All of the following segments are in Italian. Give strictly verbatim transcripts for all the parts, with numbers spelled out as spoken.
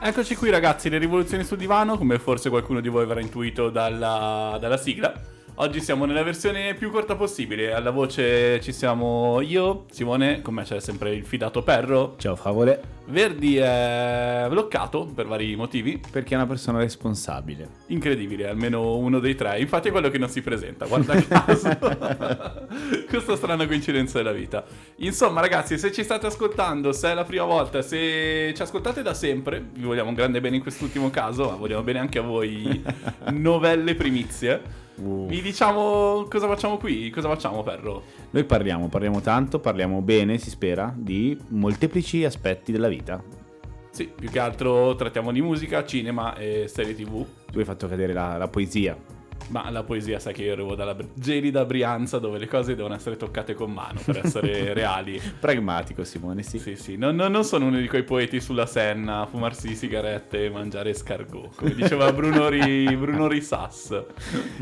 Eccoci qui ragazzi, le rivoluzioni sul divano, come forse qualcuno di voi avrà intuito dalla, dalla sigla. Oggi siamo nella versione più corta possibile, alla voce ci siamo io, Simone, con me c'è sempre il fidato Perro. Ciao favole. Verdi è bloccato per vari motivi. Perché è una persona responsabile. Incredibile, almeno uno dei tre, infatti è quello che non si presenta, guarda caso. Questa strana coincidenza della vita. Insomma ragazzi, se ci state ascoltando, se è la prima volta, se ci ascoltate da sempre, vi vogliamo un grande bene in quest'ultimo caso, ma vogliamo bene anche a voi novelle primizie. Uh. Vi diciamo cosa facciamo qui, cosa facciamo Perro? Noi parliamo, parliamo tanto, parliamo bene, si spera, di molteplici aspetti della vita. Sì, più che altro trattiamo di musica, cinema e serie tv. Tu hai fatto cadere la, la poesia. Ma la poesia, sai che io arrivo dalla gelida Brianza dove le cose devono essere toccate con mano per essere reali. Pragmatico Simone, sì. Sì, sì, non, non sono uno di quei poeti sulla Senna, fumarsi sigarette e mangiare escargot, come diceva Bruno, Ri, Bruno Risas.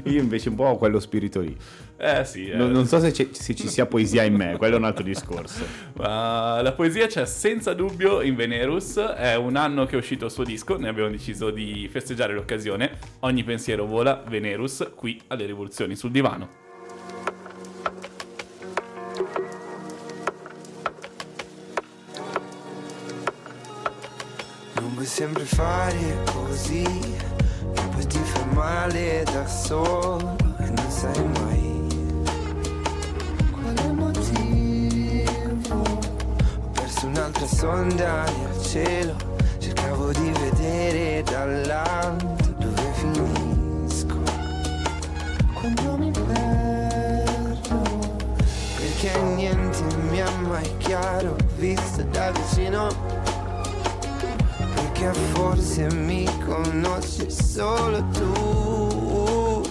Io invece un po' ho quello spirito lì. Eh sì. Eh. Non, non so se, se ci sia poesia in me, quello è un altro discorso. Ma la poesia c'è senza dubbio in Venerus, è un anno che è uscito il suo disco, ne abbiamo deciso di festeggiare l'occasione. Ogni pensiero vola, Venerus. Qui alle rivoluzioni sul divano. Non vuoi sempre fare così, che poi ti fa male da solo e non sai mai quale motivo. Ho perso un'altra sonda nel cielo, cercavo di vedere dall'alto dove finì. Quando mi perdo, perché niente mi è mai chiaro, visto da vicino, perché forse mi conosci solo tu,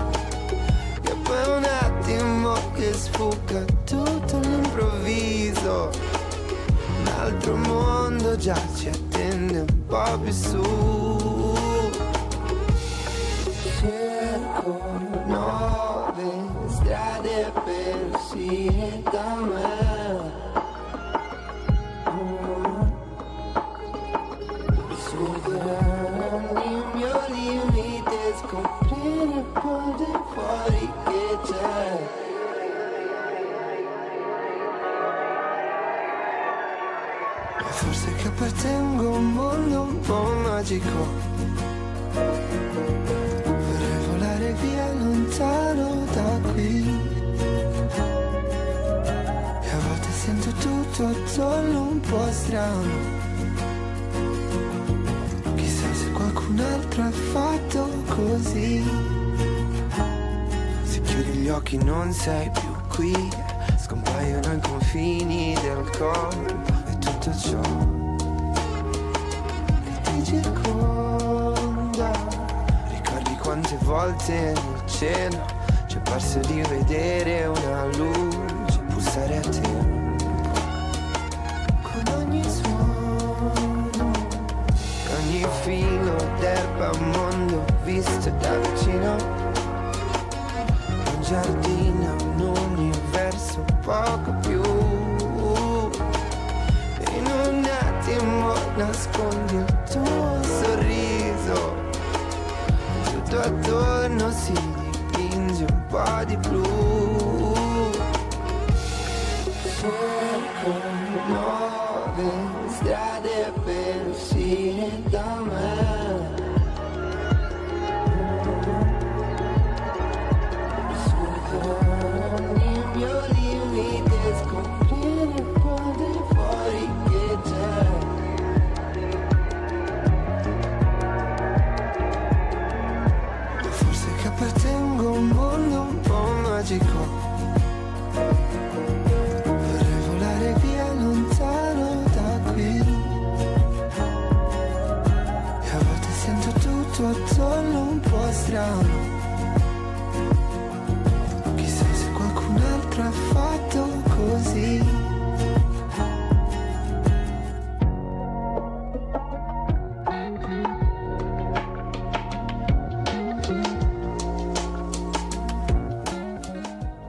e poi un attimo che sfugga tutto all'improvviso, un altro mondo già ci attende un po' più su. Cerco nove strade per uscire da me, oh. Superare il mio limite, scoprire il potere fuori che c'è. Ma forse che appartengo a un mondo un po' magico, via lontano da qui, e a volte sento tutto attorno un po' strano, chissà se qualcun altro ha fatto così. Se chiudi gli occhi non sei più qui, scompaiono i confini del corpo e tutto ciò che ti circonda. Quante volte nel cielo ci è parso di vedere una luce pulsare a te, con ogni suono, ogni filo d'erba mondo visto da vicino, un giardino, un universo poco più, e in un attimo nascondi il tuo sorriso, tutto attorno si dipinge un po' di blu. Cerco nuove strade per uscire da me, superare ogni mio limite, scoprire il potere fuori che c'è. Appartengo a un mondo un po' magico, vorrei volare via lontano da qui,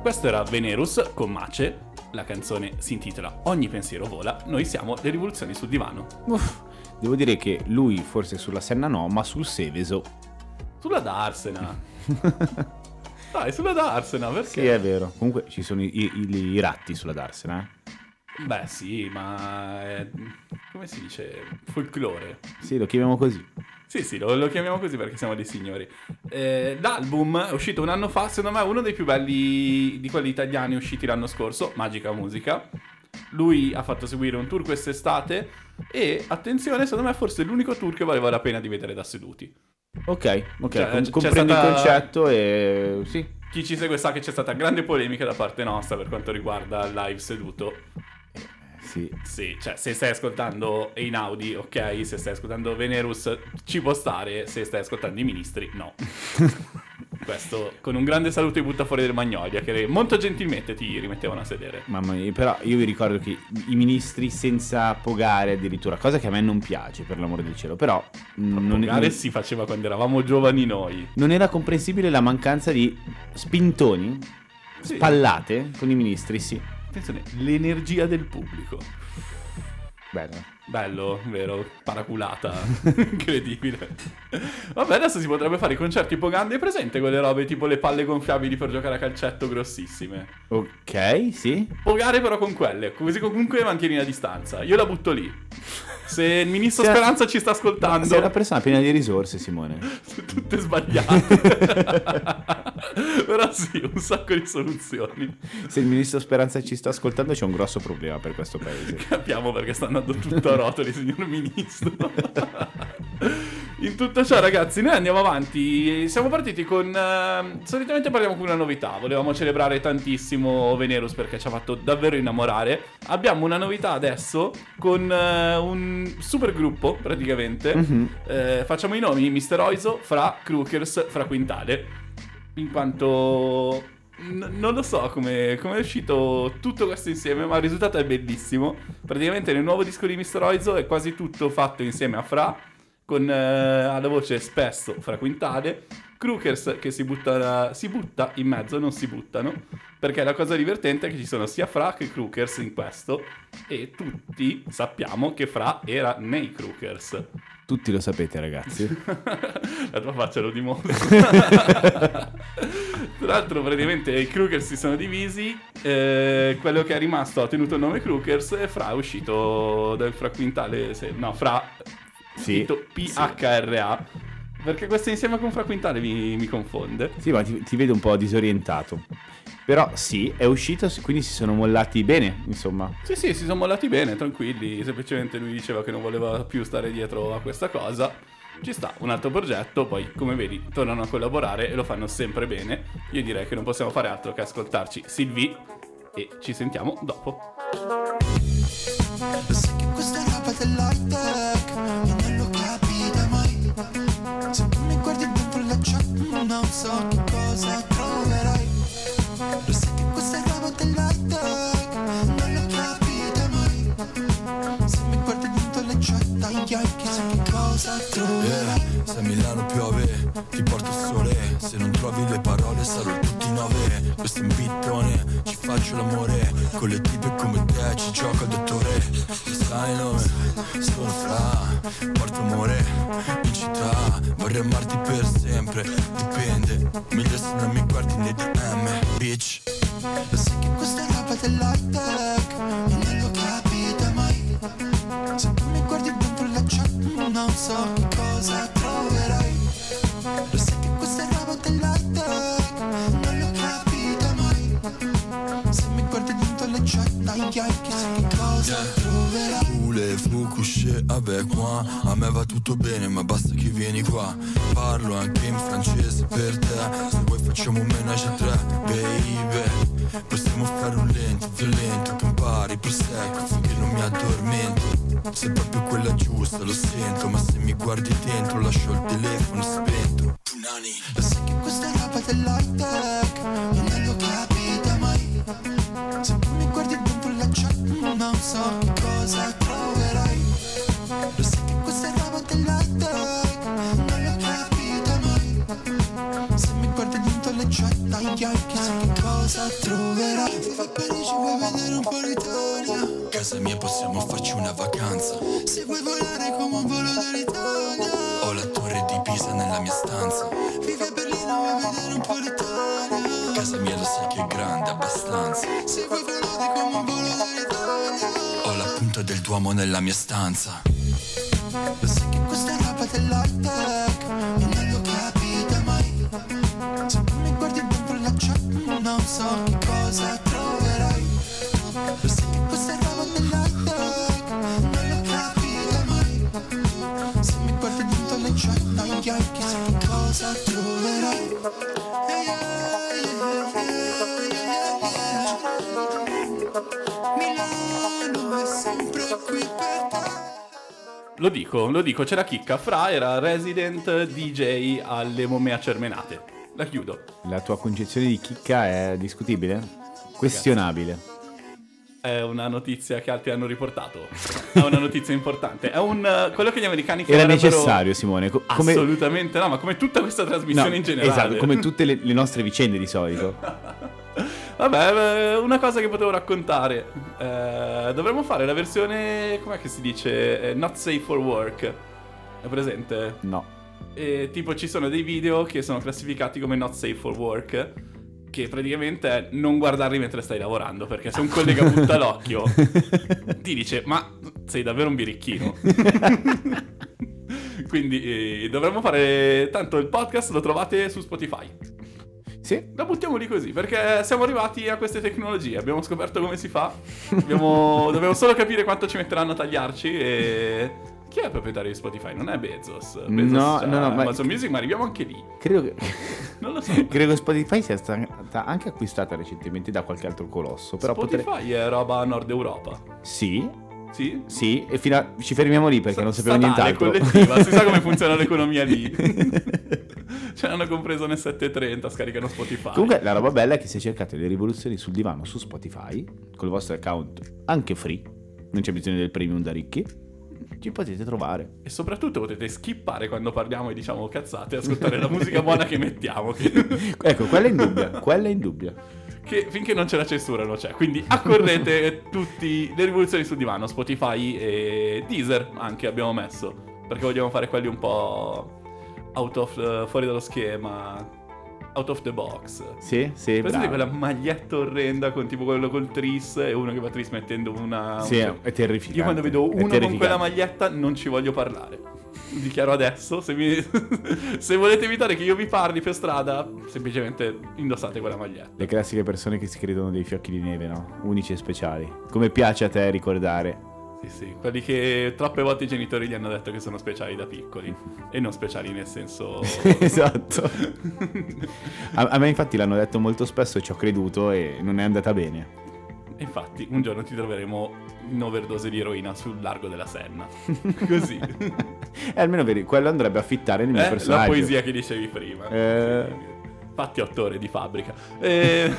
Questo era Venerus con Mace, la canzone si intitola Ogni pensiero vola, noi siamo le rivoluzioni sul divano. Uff, devo dire che lui forse sulla Senna no, ma sul Seveso. Sulla Darsena. Dai, sulla Darsena, perché? Sì, è vero. Comunque ci sono i, i, i ratti sulla Darsena, eh? Beh sì, ma è, come si dice, folklore. Sì, lo chiamiamo così. Sì, sì, lo, lo chiamiamo così perché siamo dei signori. Eh, l'album è uscito un anno fa, secondo me è uno dei più belli di quelli italiani usciti l'anno scorso, Magica Musica. Lui ha fatto seguire un tour quest'estate e, attenzione, secondo me è forse l'unico tour che valeva la pena di vedere da seduti. Ok, ok, cioè, com- comprendo stata... il concetto e sì. Chi ci segue sa che c'è stata grande polemica da parte nostra per quanto riguarda il live seduto. Sì. Sì, cioè se stai ascoltando Einaudi, ok, se stai ascoltando Venerus ci può stare, se stai ascoltando i Ministri, no. Questo con un grande saluto ai buttafuori del Magnolia che molto gentilmente ti rimettevano a sedere. Mamma mia, però io vi ricordo che i Ministri senza pogare addirittura, cosa che a me non piace per l'amore del cielo, però non pogare è... si faceva quando eravamo giovani noi. Non era comprensibile la mancanza di spintoni, sì. Spallate con i Ministri, sì. Attenzione, l'energia del pubblico. Bello. Bello, vero? Paraculata. Incredibile. Vabbè, adesso si potrebbe fare i concerti pogando. Hai presente quelle robe tipo le palle gonfiabili per giocare a calcetto grossissime? Ok, sì. Pogare però con quelle, così comunque mantieni la distanza. Io la butto lì. Se il ministro se Speranza la... ci sta ascoltando. Sei una persona piena di risorse, Simone. Tutte sbagliate. Però sì, un sacco di soluzioni. Se il ministro Speranza ci sta ascoltando c'è un grosso problema per questo paese. Capiamo perché sta andando tutto a rotoli, signor ministro. In tutto ciò, ragazzi, noi andiamo avanti. Siamo partiti con... Uh, solitamente parliamo con una novità. Volevamo celebrare tantissimo Venerus perché ci ha fatto davvero innamorare. Abbiamo una novità adesso con uh, un super gruppo, praticamente. Mm-hmm. Eh, facciamo i nomi: Mister Oizo, Fra, Crookers, Fra Quintale. In quanto n- non lo so come è uscito tutto questo insieme, ma il risultato è bellissimo. Praticamente nel nuovo disco di Mister Oizo è quasi tutto fatto insieme a Fra, con eh, alla voce spesso Fra Quintale, Crookers che si butta, si butta in mezzo, non si buttano, perché la cosa divertente è che ci sono sia Fra che Crookers in questo, e tutti sappiamo che Fra era nei Crookers. Tutti lo sapete, ragazzi. La tua faccia lo dimostra. Tra l'altro, praticamente i Crookers si sono divisi. Eh, quello che è rimasto ha tenuto il nome Crookers. E Fra è uscito dal Fra Quintale. Se, no, Fra. Sì. P H R A. Sì. Perché questo insieme con Fra Quintale mi, mi confonde. Sì, ma ti, ti vedo un po' disorientato. Però sì, è uscito, quindi si sono mollati bene, insomma. Sì, sì, si sono mollati bene, tranquilli. Semplicemente lui diceva che non voleva più stare dietro a questa cosa. Ci sta, un altro progetto, poi come vedi tornano a collaborare e lo fanno sempre bene. Io direi che non possiamo fare altro che ascoltarci Silvi e ci sentiamo dopo. Sai che questa roba dell'high-tech non lo capita mai. Se tu mi guardi dentro la chat non so che cosa troverai. Lo sai che questa roba dell'high-tech non l'ho capita mai. Se mi guardi dentro le chat agli occhi so che cosa troverai. eh, Se a Milano piove ti porto il sole. Se non trovi le parole sarò tutti nove. Questo è un pittone, ci faccio l'amore. Con le tipe come te ci gioca il dottore. Sai nome, sono Fra, porto amore in città. Vorrei amarti per sempre, dipende. Meglio se non mi guardi nei D M. Bitch, lo sai che questa roba dell'high-tech non l'ho capita mai. Se tu mi guardi dentro la chat non so che cosa troverai. Lo sai che questa roba dell'high-tech non l'ho capita mai. Se mi guardi dentro la chat agli occhi so che cosa troverai. Tu le fucusce avec moi. A me va tutto bene ma basta che vieni qua. Parlo anche in francese per te. Se vuoi facciamo un menage a tre, baby. Possiamo fare un lento, violento, campare per secco finché non mi addormento. Sei proprio quella giusta, lo sento. Ma se mi guardi dentro lascio il telefono spento. Punani. Lo sai che questa roba dell'high-tech non l'ho capita mai. Se tu mi guardi dentro la chat non so che cosa troverai. Lo sai che questa roba dell'high-tech non l'ho capita mai. Se mi guardi dentro la chat agli occhi so che cosa troverai. a Parigi, vuoi vedere un po' l'Italia? Casa mia possiamo farci una vacanza, se vuoi volare come un volo dall'Italia. Ho la torre di Pisa nella mia stanza, vivi a Berlino, vuoi vedere un po' l'Italia. Casa mia lo sai che è grande abbastanza, se vuoi volare come un volo dall'Italia. Ho la punta del Duomo nella mia stanza. Lo sai che questa è roba dell'high tech, non lo capita mai. Se tu mi guardi dentro la chat, non so che cosa troverai. Lo sai che questa è roba dell'high tech, non lo capita mai. Se mi guardi dentro la chat, non so chissà che cosa troverai. Yeah, yeah, yeah, yeah, yeah. Milano è sempre qui per te. Lo dico, lo dico, c'è la chicca. Fra era resident D J alle Momea Cermenate. La chiudo. La tua concezione di chicca è discutibile? Questionabile. È una notizia che altri hanno riportato. È una notizia importante. È un quello che gli americani era farebbero... necessario, Simone. Co- come... Assolutamente no, ma come tutta questa trasmissione, no, in generale. Esatto, come tutte le, le nostre vicende di solito. Vabbè, una cosa che potevo raccontare, eh, dovremmo fare la versione, com'è che si dice, not safe for work. È presente? No. E, tipo, ci sono dei video che sono classificati come not safe for work, che praticamente è non guardarli mentre stai lavorando, perché se un collega butta l'occhio ti dice ma sei davvero un birichino. Quindi eh, dovremmo fare, tanto il podcast lo trovate su Spotify. Sì, la buttiamo lì così, perché siamo arrivati a queste tecnologie, abbiamo scoperto come si fa, abbiamo... dobbiamo solo capire quanto ci metteranno a tagliarci e... Chi è il proprietario di Spotify? Non è Bezos? Bezos no, no, no, Amazon ma... Music, ma arriviamo anche lì. Credo che... non lo so. Credo che Spotify sia stata anche acquistata recentemente da qualche altro colosso, però Spotify potrei... è roba Nord Europa. Sì. Sì? Sì, e fino a... ci fermiamo lì perché S- non sapevo nient'altro. Statale, collettiva, si sa come funziona l'economia lì. Ce l'hanno compreso nel sette e trenta, scaricano Spotify. Comunque la roba bella è che se cercate le rivoluzioni sul divano su Spotify, col vostro account anche free, non c'è bisogno del premium da ricchi, ci potete trovare. E soprattutto potete skippare quando parliamo e diciamo cazzate e ascoltare la musica buona che mettiamo. Ecco, quella è indubbia, quella è indubbia. Che finché non ce la censurano c'è, cioè. Quindi accorrete tutti le rivoluzioni sul divano, Spotify e Deezer anche abbiamo messo, perché vogliamo fare quelli un po' out of, uh, fuori dallo schema, out of the box. Sì, sì, pensate quella maglietta orrenda con tipo quello col tris e uno che va tris mettendo una... Sì, un... è terrificante. Io quando vedo uno con quella maglietta non ci voglio parlare. Dichiaro adesso, se, mi... se volete evitare che io vi parli per strada, semplicemente indossate quella maglietta. Le classiche persone che si credono dei fiocchi di neve, no? Unici e speciali. Come piace a te ricordare. Sì, sì, quelli che troppe volte i genitori gli hanno detto che sono speciali da piccoli e non speciali nel senso... Esatto. a, a me infatti l'hanno detto molto spesso e ci ho creduto e non è andata bene. Infatti un giorno ti troveremo in overdose di eroina sul largo della Senna. Così. E almeno vedi, quello andrebbe a fittare nel mio eh, personaggio. La poesia che dicevi prima. Eh... Fatti otto ore di fabbrica. Eh...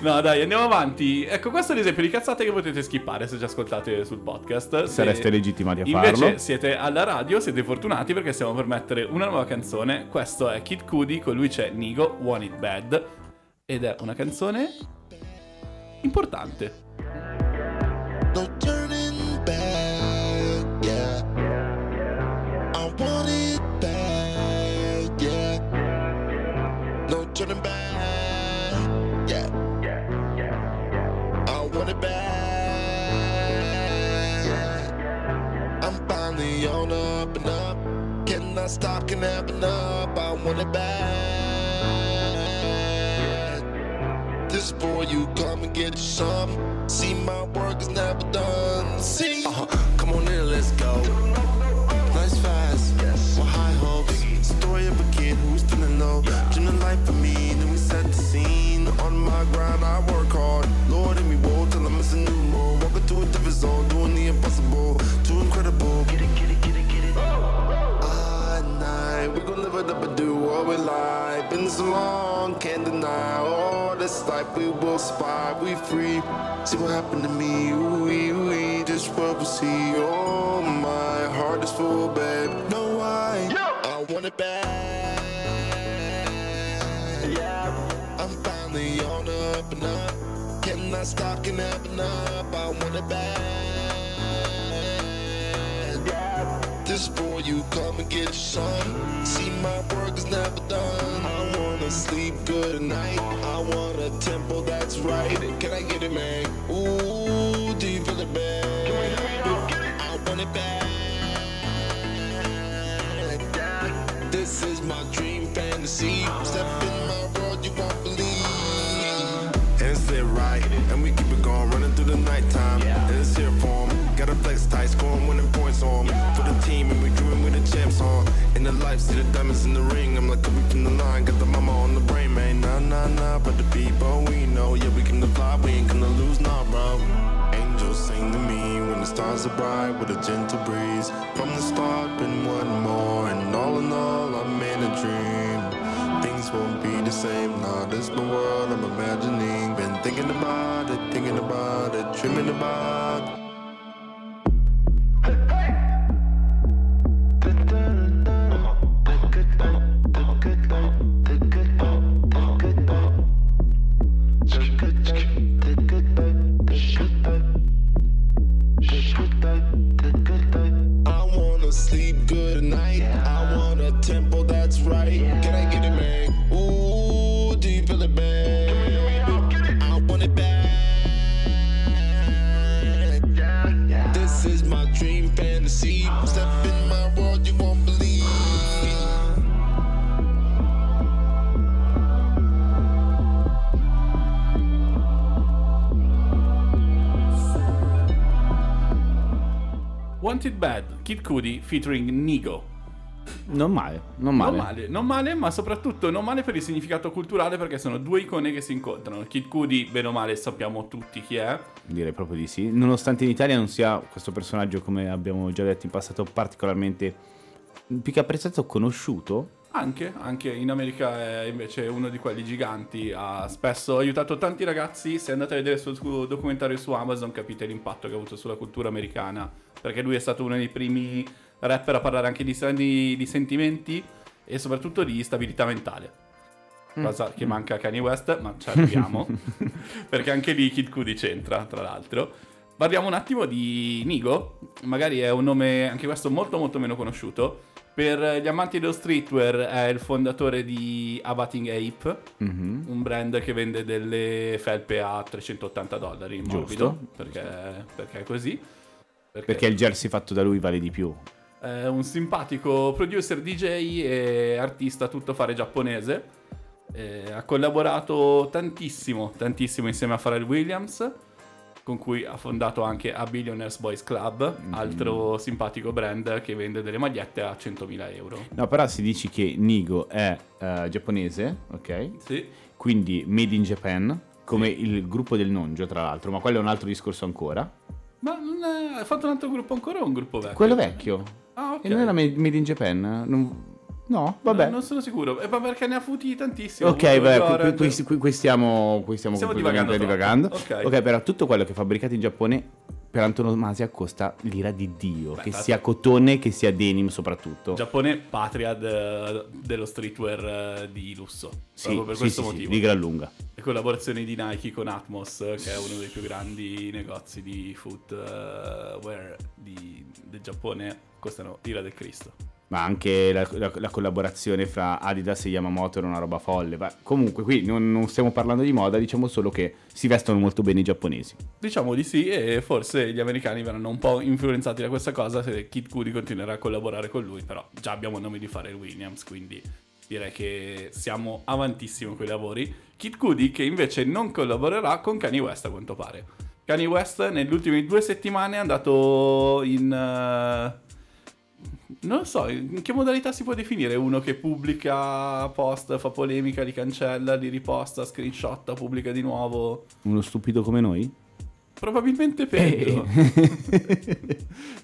No dai, andiamo avanti. Ecco, questo è l'esempio di cazzate che potete skippare se ci ascoltate sul podcast. Sareste se legittimati a invece farlo. Invece siete alla radio, siete fortunati perché stiamo per mettere una nuova canzone. Questo è Kid Cudi, con lui c'è Nigo, Want It Bad. Ed è una canzone importante. No turning back, yeah. I want it back, yeah. No turning back. On up and up, cannot stop, can happen up. I want it back. This boy, you come and get some. See, my work is never done. See, uh-huh. Come on in, let's go. Life's fast, yes. With high hopes. Story of a kid who's still in love. Yeah. Dream the life for me, then we set the scene. On my grind, I work hard. Lord, in me bold till I miss a new road. Walking to a different zone, doing the impossible. Too incredible. Get it, get it, get it, get it. Ah, night, we gon' live it up and do what we like. Been so long, can't deny. All this life, we will survive, we free. See what happened to me, ooh, wee, wee. Just what we see. Oh, my heart is full, babe. No, I. Yeah. I want it back, yeah. I'm finally on wanna up and up. Can I stop, can I up and up? I want it bad. Yeah. This for you, come and get your son. See my work is never done. I wanna sleep good at night. I want a tempo that's right. Can I get it, man? Ooh, do you feel it bad? I want it bad. Yeah. This is my dream fantasy. Step in my world, you won't believe. And sit right, and we keep it going, running through the nighttime. Yeah. And it's here for them. Got a flex tight, scoring winning points on. Yeah. For the team, and we dreaming with the champs on. In the life, see the diamonds in the ring. I'm like a week from the line, got the mama on the brain, man. Nah, nah, nah, but the people we know. Yeah, we can fly, we ain't gonna lose, nah, bro. Angels sing to me when the stars are bright with a gentle breeze. From the start, been one more, and all in all, I'm in a dream. Things won't be the same, nah, this the world I'm imagining. Been thinking about it, thinking about it, dreaming about it. Wanted Bad, Kid Cudi featuring Nigo. Non male, non male. Non male, non male, ma soprattutto non male per il significato culturale, perché sono due icone che si incontrano. Kid Cudi, bene o male, sappiamo tutti chi è. Direi proprio di sì. Nonostante in Italia non sia questo personaggio, come abbiamo già detto in passato, particolarmente più che apprezzato, conosciuto. Anche, anche in America è invece uno di quelli giganti, ha spesso aiutato tanti ragazzi. Se andate a vedere il suo documentario su Amazon capite l'impatto che ha avuto sulla cultura americana, perché lui è stato uno dei primi rapper a parlare anche di, di, di sentimenti e soprattutto di stabilità mentale, cosa mm. che manca a Kanye West, ma ci arriviamo perché anche lì Kid Cudi c'entra, tra l'altro. Parliamo un attimo di Nigo, magari è un nome anche questo molto molto meno conosciuto. Per gli amanti dello streetwear è il fondatore di Avating Ape, mm-hmm. un brand che vende delle felpe a trecentottanta dollari, morbido, perché, perché è così. Perché, perché il jersey fatto da lui vale di più. È un simpatico producer, D J e artista tuttofare giapponese. Eh, ha collaborato tantissimo, tantissimo insieme a Pharrell Williams, con cui ha fondato anche A Billionaires Boys Club, mm. altro simpatico brand che vende delle magliette a centomila euro. No, però si dice che Nigo è uh, giapponese, ok? Sì. Quindi made in Japan, come sì. il gruppo del Nongio, tra l'altro, ma quello è un altro discorso ancora. Ma hai fatto un altro gruppo ancora o un gruppo vecchio? Quello vecchio. Ah, ok. E non era made in Japan? Non... No, vabbè. No, non sono sicuro, eh, ma perché ne ha avuti tantissimo. Ok, vabbè, qui, qui, qui, qui stiamo qui stiamo, stiamo divagando. divagando. Okay. ok, però tutto quello che è fabbricato in Giappone per antonomasia costa l'ira di Dio. Beh, che tanto... sia cotone, che sia denim soprattutto. Giappone, patria de... dello streetwear di lusso. Sì, proprio per sì, questo sì, motivo. Sì, di gran lunga. Le collaborazioni di Nike con Atmos, che è uno dei più grandi negozi di footwear di... del Giappone, costano l'ira del Cristo. Ma anche la, la, la collaborazione fra Adidas e Yamamoto era una roba folle. Ma comunque qui non, non stiamo parlando di moda, diciamo solo che si vestono molto bene i giapponesi. Diciamo di sì, e forse gli americani verranno un po' influenzati da questa cosa se Kid Cudi continuerà a collaborare con lui. Però già abbiamo il nome di Pharrell Williams, quindi direi che siamo avantissimo con i lavori. Kid Cudi che invece non collaborerà con Kanye West, a quanto pare. Kanye West nelle ultime due settimane è andato in... Uh... non so, in che modalità si può definire uno che pubblica post, fa polemica, li cancella, li riposta, screenshotta, pubblica di nuovo? Uno stupido come noi? Probabilmente peggio.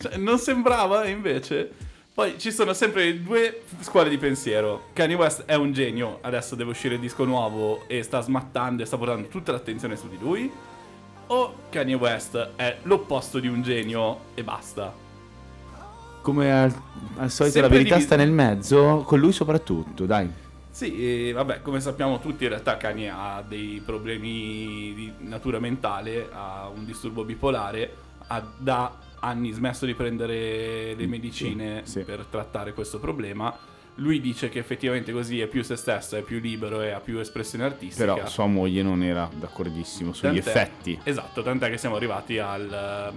Cioè, non sembrava, invece. Poi ci sono sempre due scuole di pensiero. Kanye West è un genio, adesso deve uscire il disco nuovo e sta smattando e sta portando tutta l'attenzione su di lui. O Kanye West è l'opposto di un genio e basta. Come al, al solito, sempre la verità diviso. Sta nel mezzo, con lui soprattutto, dai. Sì, e vabbè, come sappiamo tutti in realtà Kanye ha dei problemi di natura mentale, ha un disturbo bipolare, ha da anni smesso di prendere le medicine sì, sì. per trattare questo problema. Lui dice che effettivamente così è più se stesso, è più libero e ha più espressione artistica. Però sua moglie non era d'accordissimo sugli tant'è, effetti. Esatto, tant'è che siamo arrivati al,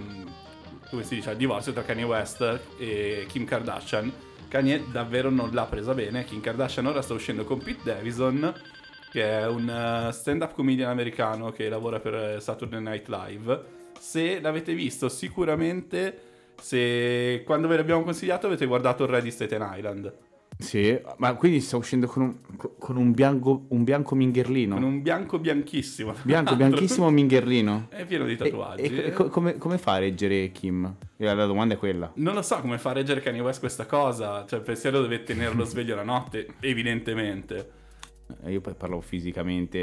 come si dice, al divorzio tra Kanye West e Kim Kardashian. Kanye davvero non l'ha presa bene. Kim Kardashian ora sta uscendo con Pete Davidson, che è un stand-up comedian americano che lavora per Saturday Night Live. Se l'avete visto sicuramente, se quando ve l'abbiamo consigliato avete guardato Il Re di Staten Island. Sì, ma quindi sta uscendo con un, con un bianco un bianco mingherlino. Con un bianco bianchissimo. Bianco bianchissimo mingherlino. È pieno di tatuaggi. E, e, e co- come, come fa a reggere Kim? La, la domanda è quella. Non lo so come fa a reggere Kanye West questa cosa. Cioè il pensiero deve tenerlo sveglio la notte, evidentemente. Io poi parlavo fisicamente,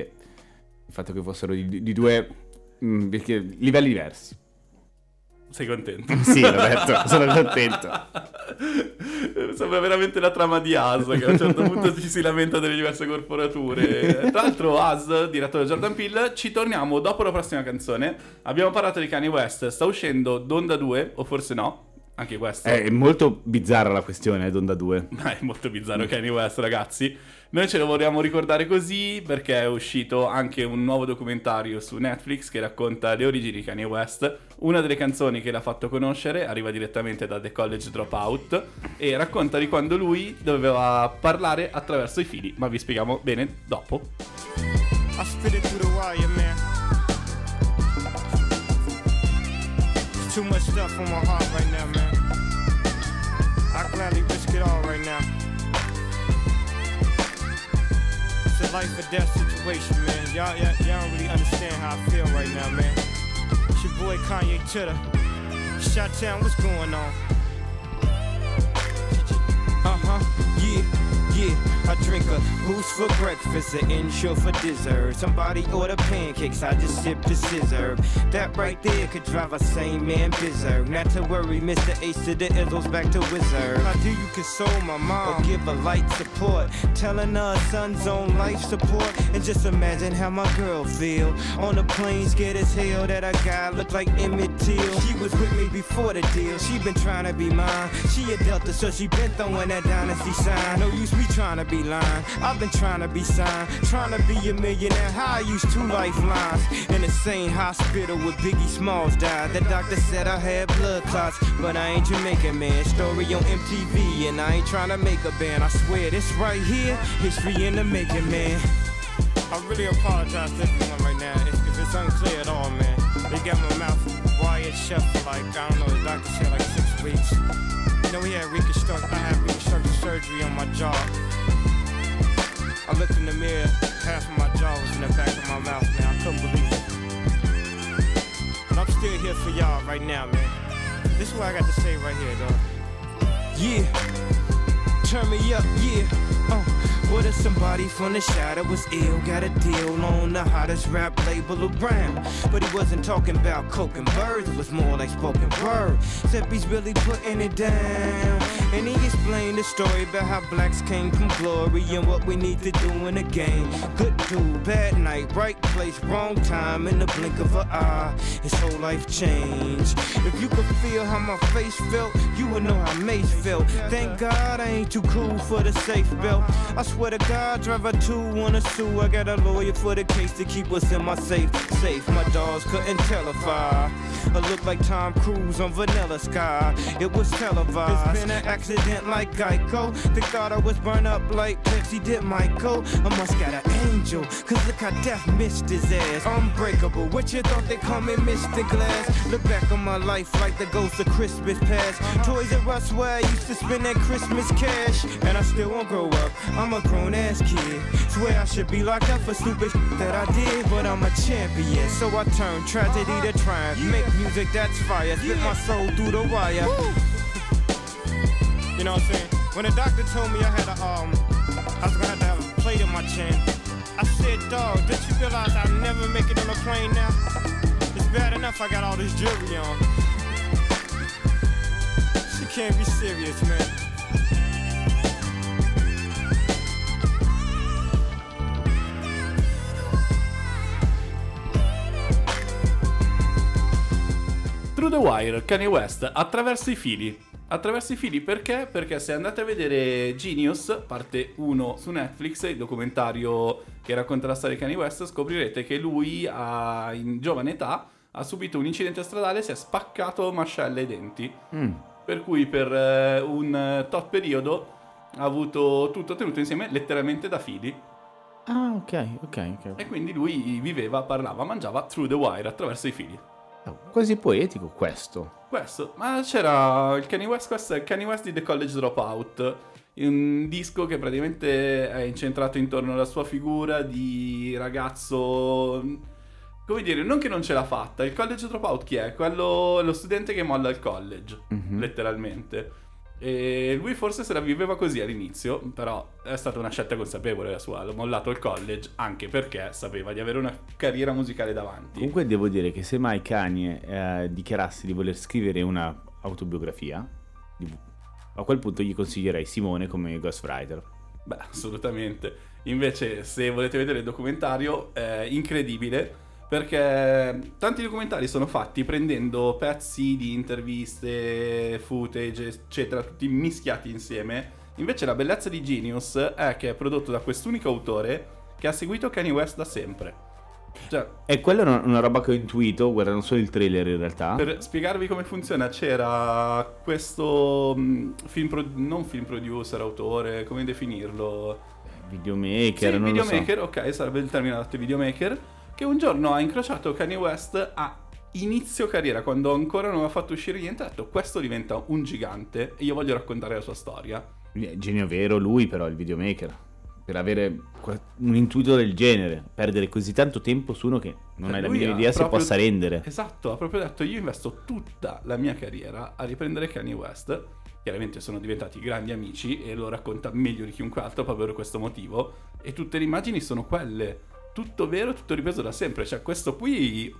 il fatto che fossero di, di due mh, perché, livelli diversi. Sei contento? Sì, l'ho detto, sono contento. Sembra veramente la trama di As, che a un certo punto ci si lamenta delle diverse corporature. Tra l'altro As, direttore Jordan Peele, ci torniamo dopo la prossima canzone. Abbiamo parlato di Kanye West, sta uscendo Donda due, o forse no, anche questa. È molto bizzarra la questione, Donda due. Ma è molto bizzarro Kanye West, ragazzi. Noi ce lo vogliamo ricordare così perché è uscito anche un nuovo documentario su Netflix che racconta le origini di Kanye West. Una delle canzoni che l'ha fatto conoscere arriva direttamente da The College Dropout e racconta di quando lui doveva parlare attraverso i fili, ma vi spieghiamo bene dopo. I spit it through the wire, man. Too much stuff on my heart right now, man. I gladly risk it all right now. It's a life or death situation, man. Y'all, y'all, y'all don't really understand how I feel right now, man. It's your boy Kanye Titter. Shot-town, what's going on? Uh-huh, yeah, yeah. I drink a boost for breakfast, an insure for dessert. Somebody order pancakes, I just sip the scissor. That right there could drive a sane man berserk. Not to worry, Mister Ace to the Izzles back to Wizard. How do you console my mom? Or give her light support? Telling her son's on life support. And just imagine how my girl feel. On the plane, scared as hell that a guy looked like Emmett Till. She was with me before the deal, she been trying to be mine. She a Delta, so she been throwing that dynasty sign. No use me trying to be lying, I've been trying to be signed, trying to be a millionaire. How I used two lifelines in the same hospital where Biggie Smalls died. The doctor said I had blood clots, but I ain't Jamaican, man. Story on M T V and I ain't trying to make a band. I swear this right here, history in the making, man. I really apologize to everyone right now if, if it's unclear at all, man. They got my mouth wired shut for like, I don't know, the doctor said like six weeks. You know, we had reconstruct, I had reconstructive surgery on my jaw. I looked in the mirror, half of my jaw was in the back of my mouth, man. I couldn't believe it. But I'm still here for y'all right now, man. This is what I got to say right here, dog. Yeah. Turn me up, yeah. Uh. What if somebody from the shadow was ill? Got a deal on the hottest rap label around. But he wasn't talking about coke and birds, it was more like spoken word. Except he's really putting it down. And he explained the story about how blacks came from glory and what we need to do in the game. Good dude, bad night, right place, wrong time, in the blink of an eye, his whole life changed. If you could feel how my face felt, you would know how Mace felt. Thank God I ain't too cool for the safe belt. I swear to God, driver two on a sue. I got a lawyer for the case to keep what's in my safe. Safe, my dogs couldn't tell if I, I look like Tom Cruise on Vanilla Sky. It was televised. It's been an accident like Geico. They thought I was burned up like Pepsi did Michael. I must got an angel, cause look how death missed his ass. Unbreakable, what you thought they call me Mister Glass? Look back on my life like the ghost of Christmas past. Toys R Us where I used to spend that Christmas cash. And I still won't grow up, I'm a grown-ass kid. Swear I should be locked up for stupid sh- that I did. But I'm a champion, so I turn tragedy uh-huh. to triumph. Yeah. Make music that's fire, spit yeah. my soul through the wire. Woo. You know what I'm saying? When the doctor told me I had a um, I was gonna have to have a plate in my chin, I said, dog, don't you realize I'll never make it on a plane now? It's bad enough I got all this jewelry on. She can't be serious, man. The Wire, Kanye West, attraverso i fili. Attraverso i fili perché? Perché se andate a vedere Genius, parte uno su Netflix, il documentario che racconta la storia di Kanye West, scoprirete che lui ha, in giovane età ha subito un incidente stradale, si è spaccato mascella e denti. Mm. Per cui per eh, un tot periodo ha avuto tutto tenuto insieme letteralmente da fili. Ah, ok, ok, ok. E quindi lui viveva, parlava, mangiava through the wire, attraverso i fili. Oh, quasi poetico questo. Questo, ma c'era il Kanye West, questo è il Kanye West di The College Dropout, un disco che praticamente è incentrato intorno alla sua figura di ragazzo, come dire, non che non ce l'ha fatta. Il College Dropout chi è? Quello, lo studente che molla il college, mm-hmm. letteralmente. E lui forse se la viveva così all'inizio, però è stata una scelta consapevole la sua, l'ho mollato il college anche perché sapeva di avere una carriera musicale davanti. Comunque devo dire che se mai Kanye eh, dichiarasse di voler scrivere una autobiografia, a quel punto gli consiglierei Simone come ghostwriter. Beh, assolutamente. Invece se volete vedere il documentario è incredibile, perché tanti documentari sono fatti prendendo pezzi di interviste, footage, eccetera, tutti mischiati insieme. Invece la bellezza di Genius è che è prodotto da quest'unico autore che ha seguito Kanye West da sempre. Cioè, e quella è una, una roba che ho intuito guardando solo il trailer in realtà. Per spiegarvi come funziona, c'era questo film pro, non film producer, autore, come definirlo? Videomaker, sì, non videomaker, lo so. Ok, sarebbe il termine adatto, videomaker, che un giorno ha incrociato Kanye West a inizio carriera, quando ancora non aveva fatto uscire niente, ha detto questo diventa un gigante e io voglio raccontare la sua storia. Genio vero lui però, il videomaker, per avere un intuito del genere, perdere così tanto tempo su uno che non hai la minima idea se possa rendere. Esatto, ha proprio detto io investo tutta la mia carriera a riprendere Kanye West. Chiaramente sono diventati grandi amici e lo racconta meglio di chiunque altro proprio per questo motivo, e tutte le immagini sono quelle. Tutto vero, tutto ripreso da sempre. Cioè questo qui,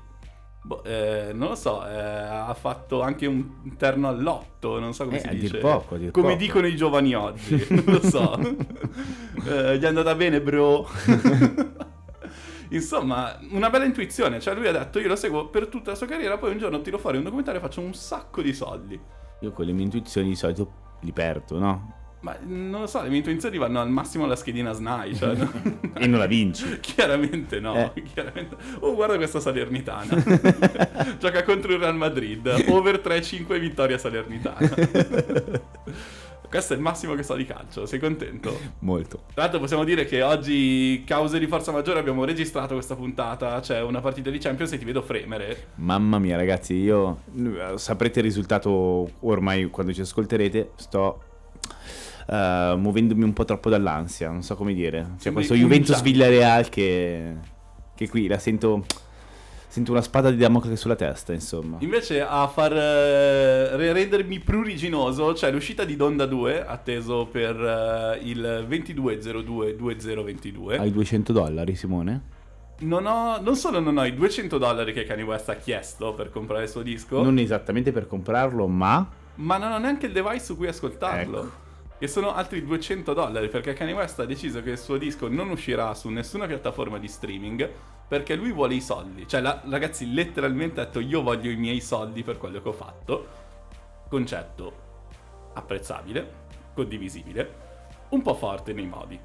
boh, eh, non lo so, eh, ha fatto anche un terno all'otto, non so come eh, si a dice. Dir poco, a dir come poco. Dicono i giovani oggi, non lo so. eh, gli è andata bene, bro. Insomma, una bella intuizione. Cioè lui ha detto io lo seguo per tutta la sua carriera, poi un giorno tiro fuori un documentario e faccio un sacco di soldi. Io con le mie intuizioni di solito li perdo, no? Ma non lo so, le mie intuizioni vanno al massimo alla schedina S N A I, cioè, no? E non la vinci. Chiaramente no, eh. Chiaramente. Oh, guarda questa Salernitana. Gioca contro il Real Madrid, over tre cinque vittoria Salernitana. Questo è il massimo che so di calcio, sei contento? Molto. Tra l'altro possiamo dire che oggi, cause di forza maggiore, abbiamo registrato questa puntata, cioè una partita di Champions e ti vedo fremere. Mamma mia ragazzi, io saprete il risultato ormai quando ci ascolterete, sto... Uh, muovendomi un po' troppo dall'ansia, non so come dire. C'è questo Juventus Villarreal che, che qui la sento, sento una spada di Damocle sulla testa, insomma. Invece a far uh, rendermi pruriginoso c'è cioè l'uscita di Donda due, atteso per uh, il ventidue zero due duemilaventidue. Hai duecento dollari, Simone? Non ho, non solo non ho i duecento dollari che Kanye West ha chiesto per comprare il suo disco. Non esattamente per comprarlo, ma... Ma non ho neanche il device su cui ascoltarlo, ecco. Che sono altri duecento dollari, perché Kanye West ha deciso che il suo disco non uscirà su nessuna piattaforma di streaming perché lui vuole i soldi. Cioè la, ragazzi, letteralmente ha detto io voglio i miei soldi per quello che ho fatto. Concetto apprezzabile, condivisibile, un po' forte nei modi.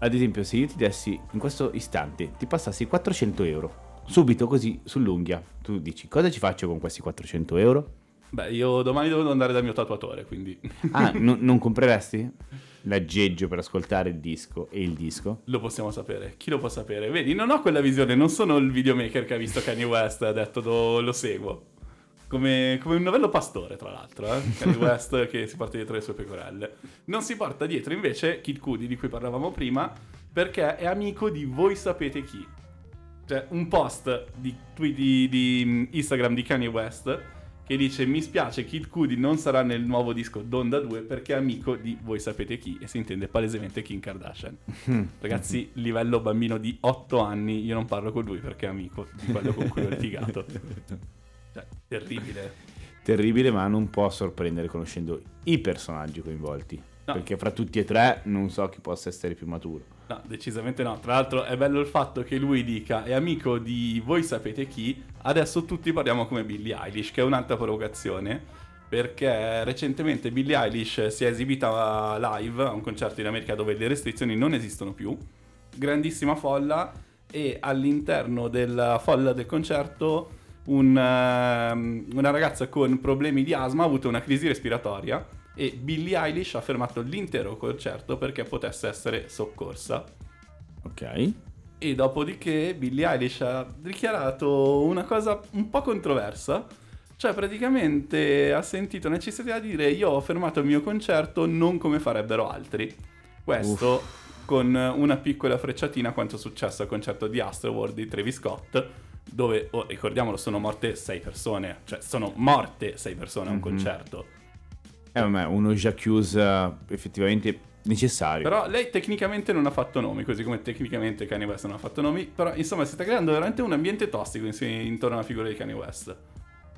Ad esempio se io ti dessi in questo istante, ti passassi quattrocento euro subito così sull'unghia, tu dici cosa ci faccio con questi quattrocento euro? Beh, io domani devo andare dal mio tatuatore, quindi... Ah, no, non compreresti l'aggeggio per ascoltare il disco e il disco? Lo possiamo sapere, chi lo può sapere? Vedi, non ho quella visione, non sono il videomaker che ha visto Kanye West e ha detto do, lo seguo. Come, come un novello pastore, tra l'altro, eh? Kanye West che si porta dietro le sue pecorelle. Non si porta dietro, invece, Kid Cudi, di cui parlavamo prima, perché è amico di voi sapete chi. Cioè, un post di, di, di Instagram di Kanye West... che dice mi spiace Kid Cudi non sarà nel nuovo disco Donda due perché è amico di voi sapete chi, e si intende palesemente Kim Kardashian. Ragazzi, livello bambino di otto anni, io non parlo con lui perché è amico di quello con cui ho litigato. Cioè, terribile terribile, ma non può sorprendere conoscendo i personaggi coinvolti. No. Perché fra tutti e tre non so chi possa essere più maturo. No, decisamente no. Tra l'altro è bello il fatto che lui dica è amico di voi sapete chi, adesso tutti parliamo come Billie Eilish, che è un'altra provocazione, perché recentemente Billie Eilish si è esibita live a un concerto in America dove le restrizioni non esistono più, grandissima folla, e all'interno della folla del concerto un, una ragazza con problemi di asma ha avuto una crisi respiratoria e Billie Eilish ha fermato l'intero concerto perché potesse essere soccorsa. Ok. E dopodiché Billie Eilish ha dichiarato una cosa un po' controversa, cioè praticamente ha sentito la necessità di dire io ho fermato il mio concerto non come farebbero altri. Questo Uff. con una piccola frecciatina a quanto è successo al concerto di Astroworld di Travis Scott, dove, oh, ricordiamolo, sono morte sei persone, cioè sono morte sei persone a un mm-hmm. concerto. Eh vabbè, uno j'accuse effettivamente necessario. Però lei tecnicamente non ha fatto nomi, così come tecnicamente Kanye West non ha fatto nomi, però insomma si sta creando veramente un ambiente tossico intorno alla figura di Kanye West.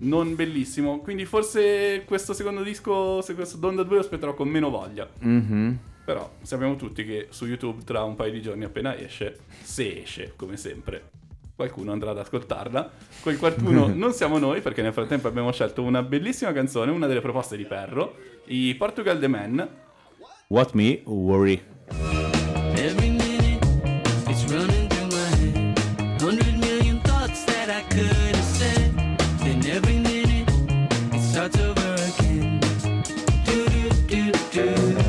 Non bellissimo, quindi forse questo secondo disco, se questo Donda due lo aspetterò con meno voglia. Mm-hmm. Però sappiamo tutti che su YouTube tra un paio di giorni appena esce, se esce come sempre, qualcuno andrà ad ascoltarla. Quel qualcuno non siamo noi, perché nel frattempo abbiamo scelto una bellissima canzone, una delle proposte di Perro, i Portugal The Man, What Me Worry. Every minute it's running through my head, hundred million thoughts that I could have said, then every minute it starts over again, do do do do.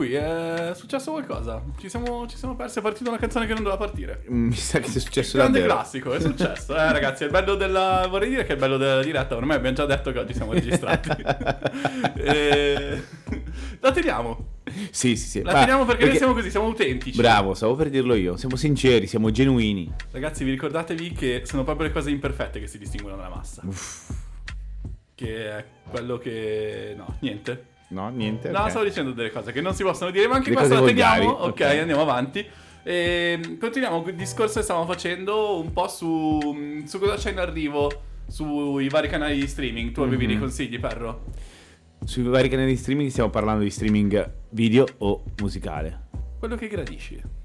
Qui è successo qualcosa, ci siamo, ci siamo persi, è partita una canzone che non doveva partire, mi sa che è successo davvero. Grande classico, è successo, eh ragazzi, è il bello della, vorrei dire che è il bello della diretta, ormai abbiamo già detto che oggi siamo registrati. e... la tiriamo, sì sì sì, la Va, tiriamo perché, perché noi siamo così, siamo autentici. Bravo, stavo per dirlo io, siamo sinceri, siamo genuini. Ragazzi, vi ricordatevi che sono proprio le cose imperfette che si distinguono dalla massa. Uff. Che è quello che, no, niente. No, niente. No, okay. Stavo dicendo delle cose che non si possono dire, ma anche questa la teniamo. Ok, okay, andiamo avanti. E continuiamo il discorso che stavamo facendo un po' su, su cosa c'è in arrivo sui vari canali di streaming. Tu avevi mm-hmm. dei consigli, Perro? Sui vari canali di streaming stiamo parlando di streaming video o musicale? Quello che gradisci.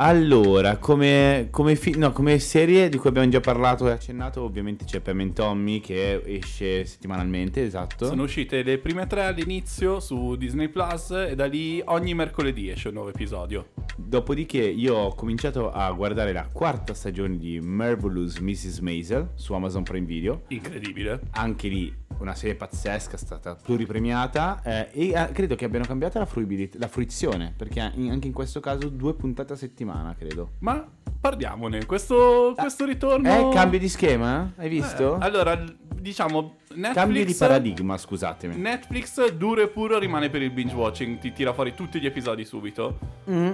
Allora, come, come, fi- no, come serie di cui abbiamo già parlato e accennato, ovviamente c'è Pam and Tommy, che esce settimanalmente, esatto. Sono uscite le prime tre all'inizio su Disney Plus e da lì ogni mercoledì esce un nuovo episodio. Dopodiché io ho cominciato a guardare la quarta stagione di Marvelous missus Maisel su Amazon Prime Video. Incredibile. Anche lì una serie pazzesca, è stata pluripremiata eh, e eh, credo che abbiano cambiato la, fruibilità, la fruizione, perché in, anche in questo caso due puntate a settimana, credo. Ma parliamone, questo, questo ritorno... Eh, cambio di schema? Hai visto? Eh, allora, diciamo... Netflix, cambio di paradigma, scusatemi. Netflix, duro e puro, rimane per il binge watching, ti tira fuori tutti gli episodi subito. Mm.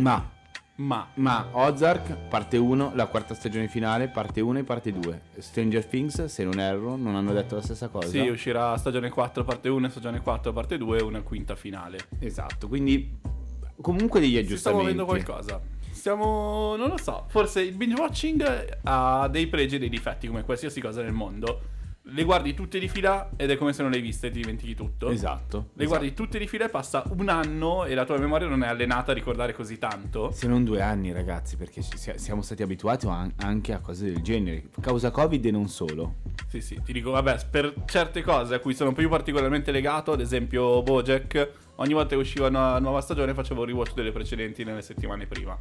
Ma... Ma... Ma Ozark, parte uno, la quarta stagione finale, parte uno e parte due. Stranger Things, se non erro, non hanno detto la stessa cosa. Sì, uscirà stagione quattro, parte uno, stagione quattro, parte due, una quinta finale. Esatto, quindi... Comunque degli aggiustamenti. Stiamo muovendo qualcosa. Stiamo, non lo so. Forse il binge watching ha dei pregi e dei difetti, come qualsiasi cosa nel mondo. Le guardi tutte di fila ed è come se non le hai viste e ti dimentichi tutto. Esatto. Le esatto. guardi tutte di fila e passa un anno e la tua memoria non è allenata a ricordare così tanto. Se non due anni, ragazzi, perché siamo stati abituati anche a cose del genere. Causa Covid e non solo. Sì, sì, ti dico, vabbè, per certe cose a cui sono più particolarmente legato, ad esempio BoJack, ogni volta che usciva una nuova stagione facevo un rewatch delle precedenti nelle settimane prima.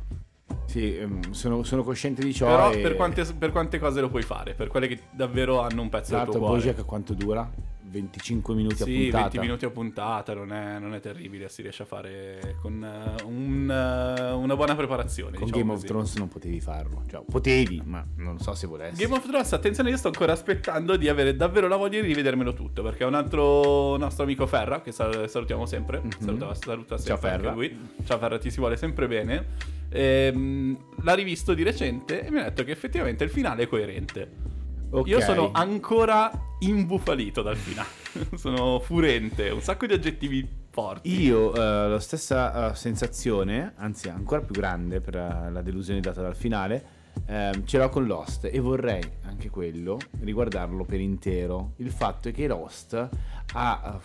Sì, sono, sono cosciente di ciò. Però e... per, quante, per quante cose lo puoi fare? Per quelle che davvero hanno un pezzo, esatto, del tuo cuore. BoJack quanto dura? venticinque minuti sì, a puntata. Sì, venti minuti a puntata, non è, non è terribile. Si riesce a fare con uh, un, uh, una buona preparazione. Con diciamo Game così. Of Thrones non potevi farlo, cioè, potevi, ma non so se volessi. Game of Thrones, attenzione, io sto ancora aspettando di avere davvero la voglia di rivedermelo tutto, perché un altro nostro amico Ferra, che sal- salutiamo sempre, mm-hmm. saluta, saluta sempre. Ciao Ferra. Anche lui. Ciao Ferra, ti si vuole sempre bene. Ehm, l'ha rivisto di recente e mi ha detto che effettivamente il finale è coerente. Okay. Io sono ancora imbufalito dal finale. Sono furente, un sacco di aggettivi forti. Io eh, la stessa eh, sensazione, anzi ancora più grande per eh, la delusione data dal finale, eh, ce l'ho con Lost e vorrei anche quello riguardarlo per intero. Il fatto è che Lost ha,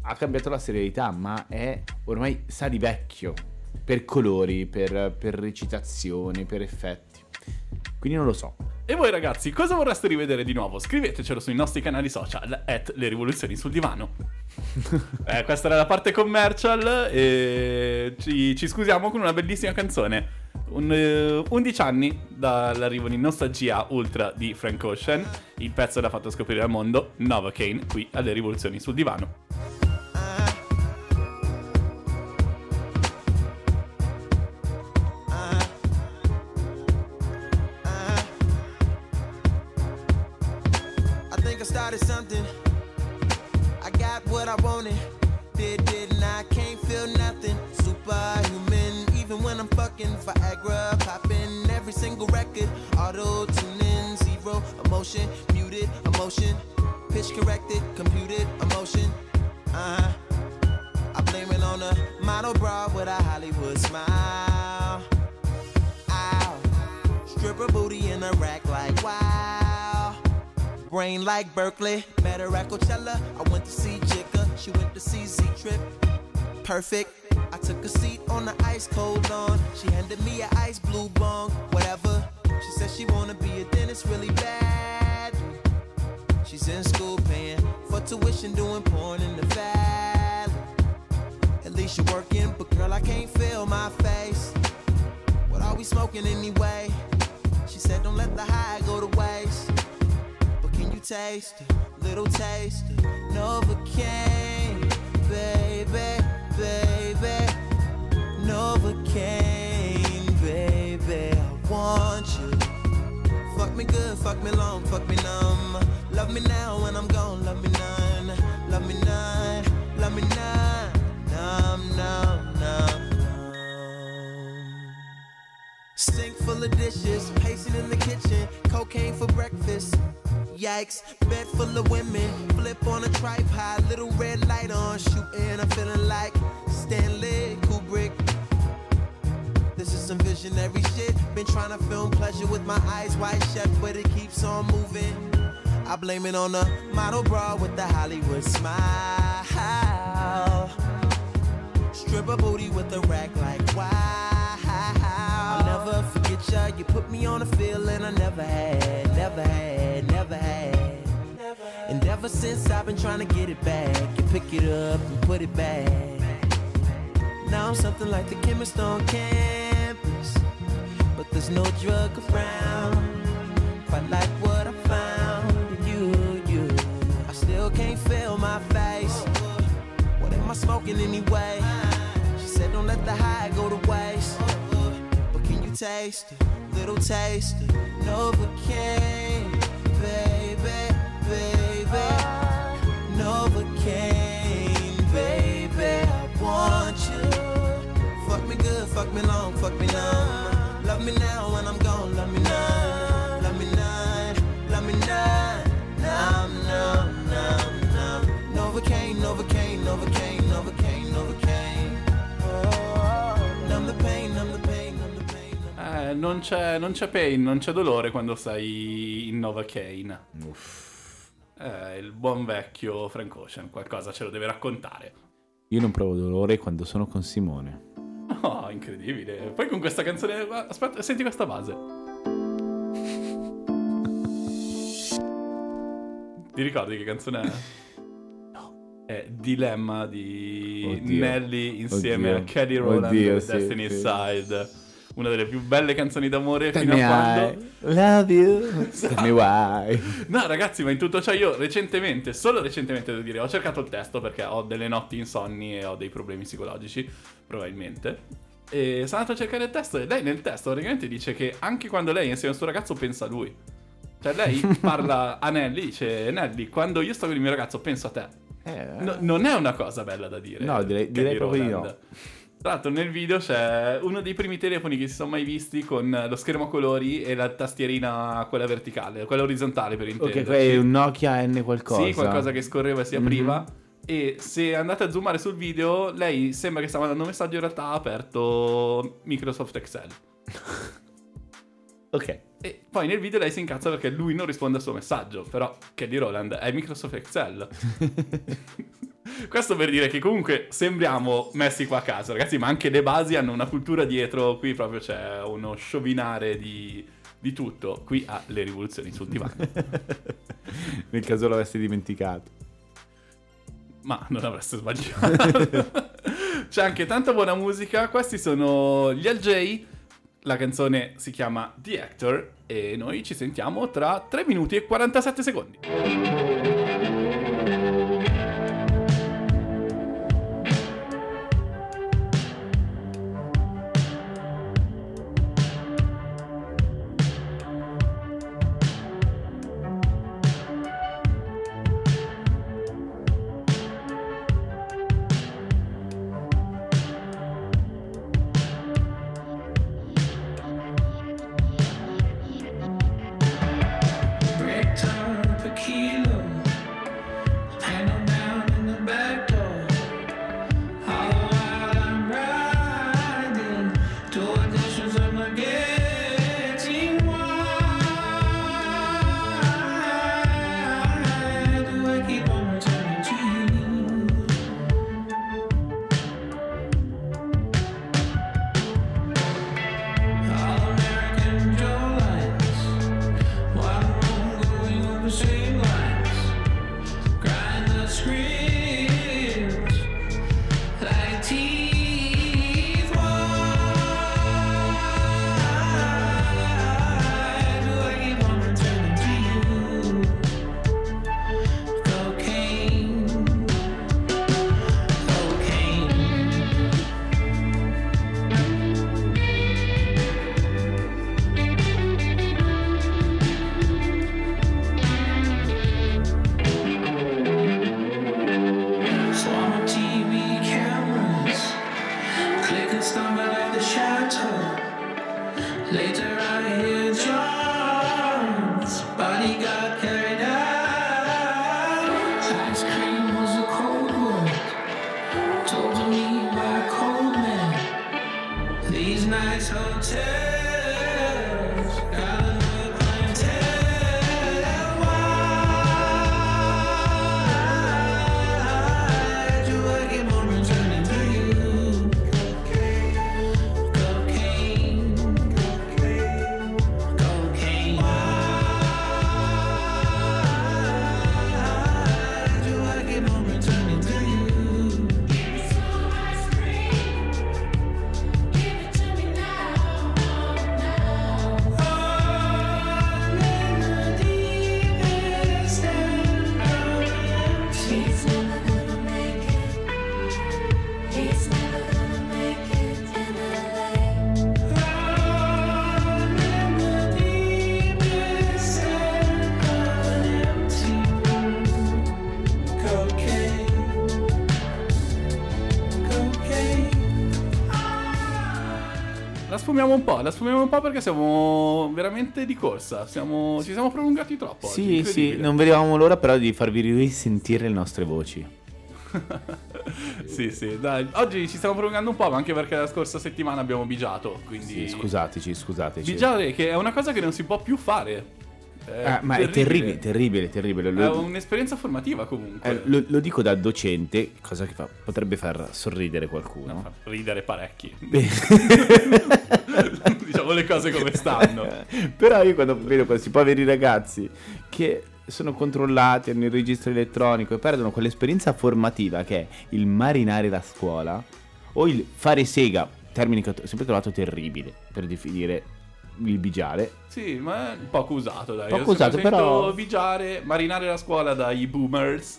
ha cambiato la serialità, ma è ormai sa di vecchio. Per colori, per, per recitazioni, per effetti. Quindi non lo so. E voi ragazzi, cosa vorreste rivedere di nuovo? Scrivetecelo sui nostri canali social at Le Rivoluzioni sul Divano. eh, Questa era la parte commercial e ci, ci scusiamo con una bellissima canzone. Un, uh, undici anni dall'arrivo di Nostalgia Ultra di Frank Ocean. Il pezzo l'ha fatto scoprire al mondo Novocaine, qui alle Rivoluzioni sul Divano. Something I got what I wanted, did didn't I can't feel nothing, superhuman even when I'm fucking Viagra popping, every single record auto tuning, zero emotion, muted emotion, pitch corrected, computed emotion, uh-huh I blame it on a model bra with a Hollywood smile, ow, stripper booty in a rack like wow. Brain like Berkeley, met her at Coachella. I went to see Jigga, she went to see Z-Trip. Perfect, I took a seat on the ice cold lawn. She handed me an ice blue bong, whatever. She said she wanna be a dentist really bad. She's in school paying for tuition, doing porn in the valley. At least you're working, but girl I can't feel my face. What are we smoking anyway? She said don't let the high go to waste. Taste, little taste, Novocaine, baby, baby, Novocaine, baby, I want you. Fuck me good, fuck me long, fuck me numb. Love me now when I'm gone, love me none, love me none, love me none, numb, numb, numb, numb. Sink full of dishes, pacing in the kitchen, cocaine for breakfast. Yikes, bed full of women, flip on a tripod, little red light on, shooting, I'm feeling like Stanley Kubrick. This is some visionary shit, been trying to film pleasure with my eyes wide shut, but it keeps on moving. I blame it on a model bra with the Hollywood smile. me on a feeling I never had, never had, never had. And ever since I've been trying to get it back, you pick it up and put it back. Now I'm something like the chemist on campus, but there's no drug around. If I like what I found in you, you, I still can't feel my face. What am I smoking anyway? She said don't let the high go to waste. Taste it, little taste it, Novocaine, baby, baby, Novocaine, baby, I want you. Fuck me good, fuck me long, fuck me now. Love me now when I'm gone, love me now, love me now, love me now, now, now, now, now. Novocaine, Novocaine, Novocaine, Novocaine, Novocaine. Oh, numb the pain, numb the pain. Eh, non c'è, non c'è pain, non c'è dolore quando stai in Novocaine. Uff. Eh, il buon vecchio Frank Ocean, qualcosa ce lo deve raccontare. Io non provo dolore quando sono con Simone. Oh, incredibile. Poi con questa canzone... Aspetta, senti questa base. Ti ricordi che canzone è? No. È Dilemma di Oddio. Nelly insieme Oddio. a Kelly Rowland di Destiny's sì, Side. Sì. Una delle più belle canzoni d'amore Tell fino a quando... I love you, tell me why. No ragazzi, ma in tutto ciò io recentemente, solo recentemente devo dire, ho cercato il testo perché ho delle notti insonni e ho dei problemi psicologici, probabilmente. E sono andato a cercare il testo e lei nel testo praticamente dice che anche quando lei è insieme al suo ragazzo pensa a lui. Cioè lei parla a Nelly, dice Nelly, quando io sto con il mio ragazzo penso a te. Eh, no, non è una cosa bella da dire. No, direi, direi proprio di no. Tra l'altro nel video c'è uno dei primi telefoni che si sono mai visti con lo schermo a colori e la tastierina quella verticale, quella orizzontale per intenderci. Ok, è un Nokia N qualcosa. Sì, qualcosa che scorreva e si apriva. Mm-hmm. E se andate a zoomare sul video, lei sembra che sta mandando un messaggio, in realtà ha aperto Microsoft Excel. Ok. E poi nel video lei si incazza perché lui non risponde al suo messaggio, però Kelly Rowland è Microsoft Excel. Questo per dire che comunque sembriamo messi qua a caso, ragazzi, ma anche le basi hanno una cultura dietro, qui proprio c'è uno sciovinare di, di tutto, qui ha le rivoluzioni sul divano. Nel caso l'avessi dimenticato. Ma non avreste sbagliato. C'è anche tanta buona musica, questi sono gli L J, la canzone si chiama The Actor e noi ci sentiamo tra tre minuti e quarantasette secondi. Key la sfumiamo un po', la sfumiamo un po' perché siamo veramente di corsa, siamo, ci siamo prolungati troppo. Sì, sì, non vedevamo l'ora però di farvi risentire le nostre voci. Sì, sì, dai. Oggi ci stiamo prolungando un po', ma anche perché la scorsa settimana abbiamo bigiato, quindi... Sì, scusateci, scusateci. Bigiare, che è una cosa che non si può più fare. È ah, ma terribile. È terribile, terribile, terribile. Lo... È un'esperienza formativa comunque. Eh, lo, lo dico da docente, cosa che fa? Potrebbe far sorridere qualcuno. No, fa ridere parecchi. Diciamo le cose come stanno. Però io quando vedo questi poveri ragazzi che... sono controllati, hanno il registro elettronico e perdono quell'esperienza formativa che è il marinare la scuola o il fare sega, termine che ho sempre trovato terribile per definire il bigiare. Sì, ma è poco usato, dai. Poco Io usato, però bigiare, marinare la scuola dai boomers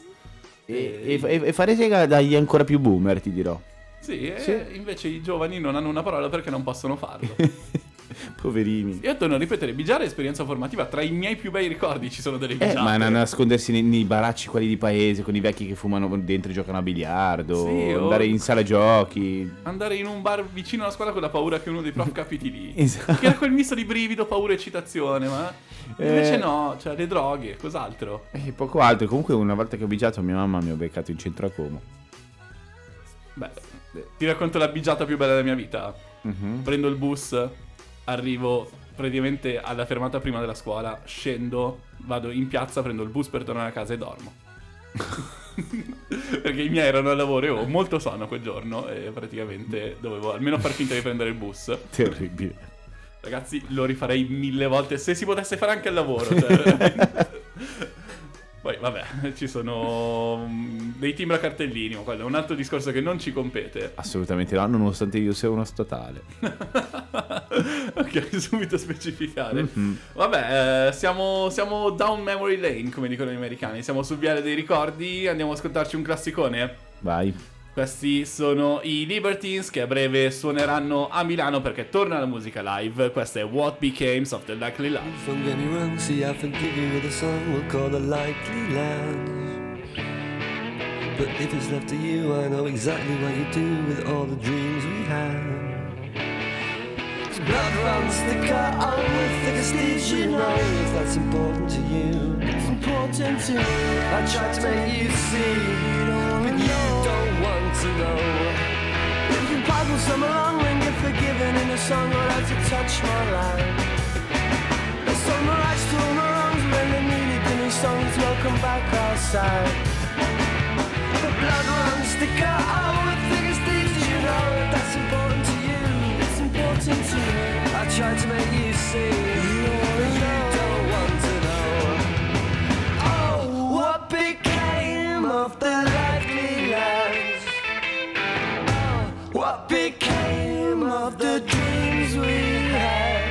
e, e... e fare sega dagli ancora più boomer, ti dirò. Sì, sì. E invece i giovani non hanno una parola perché non possono farlo. Poverini. Io torno a ripetere, bigiare è esperienza formativa. Tra i miei più bei ricordi ci sono delle bigiate. Eh, ma non nascondersi nei, nei baracci quelli di paese con i vecchi che fumano dentro e giocano a biliardo, sì, andare in sala giochi, andare in un bar vicino alla scuola con la paura che uno dei prof capiti lì. Esatto. Che era quel misto di brivido, paura e eccitazione, ma invece eh... no, cioè le droghe, cos'altro? Eh, poco altro. Comunque una volta che ho bigiato mia mamma mi ha beccato in centro a Como. Beh, ti racconto la bigiata più bella della mia vita. Mm-hmm. Prendo il bus, arrivo praticamente alla fermata prima della scuola, scendo, vado in piazza, prendo il bus per tornare a casa e dormo. Perché i miei erano al lavoro e ho molto sonno quel giorno e praticamente dovevo almeno far finta di prendere il bus. Terribile. Ragazzi, lo rifarei mille volte se si potesse fare anche al lavoro. Cioè... Poi vabbè, ci sono dei timbra cartellini, ma quello è un altro discorso che non ci compete. Assolutamente no, nonostante io sia uno statale. Ok, subito specificare. Mm-hmm. Vabbè, eh, siamo, siamo down memory lane, come dicono gli americani. Siamo sul viale dei ricordi, andiamo a ascoltarci un classicone. Vai. Questi sono i Libertines, che a breve suoneranno a Milano perché torna la musica live. Questa è What Became of the Likely Land. Don't get me wrong, see I forgive you with a song we'll call The Likely Land. But if it's left to you, I know exactly what you do with all the dreams we had. Cause blood runs thicker, I'm with thicker sleeves, you know. If that's important to you, it's important to you. I tried to make you see, but you don't want to know. If you puzzle some along and get forgiven in a song, I'll have to touch my life. There's so much to my wrongs when they're needed in these songs. Welcome back outside. The blood runs thicker, oh, the thickest thieves, you know. If that's important to you, it's important to you. I try to make you see, you don't, you don't want to know. Oh, what became of the likely lives? What became of the dreams we had?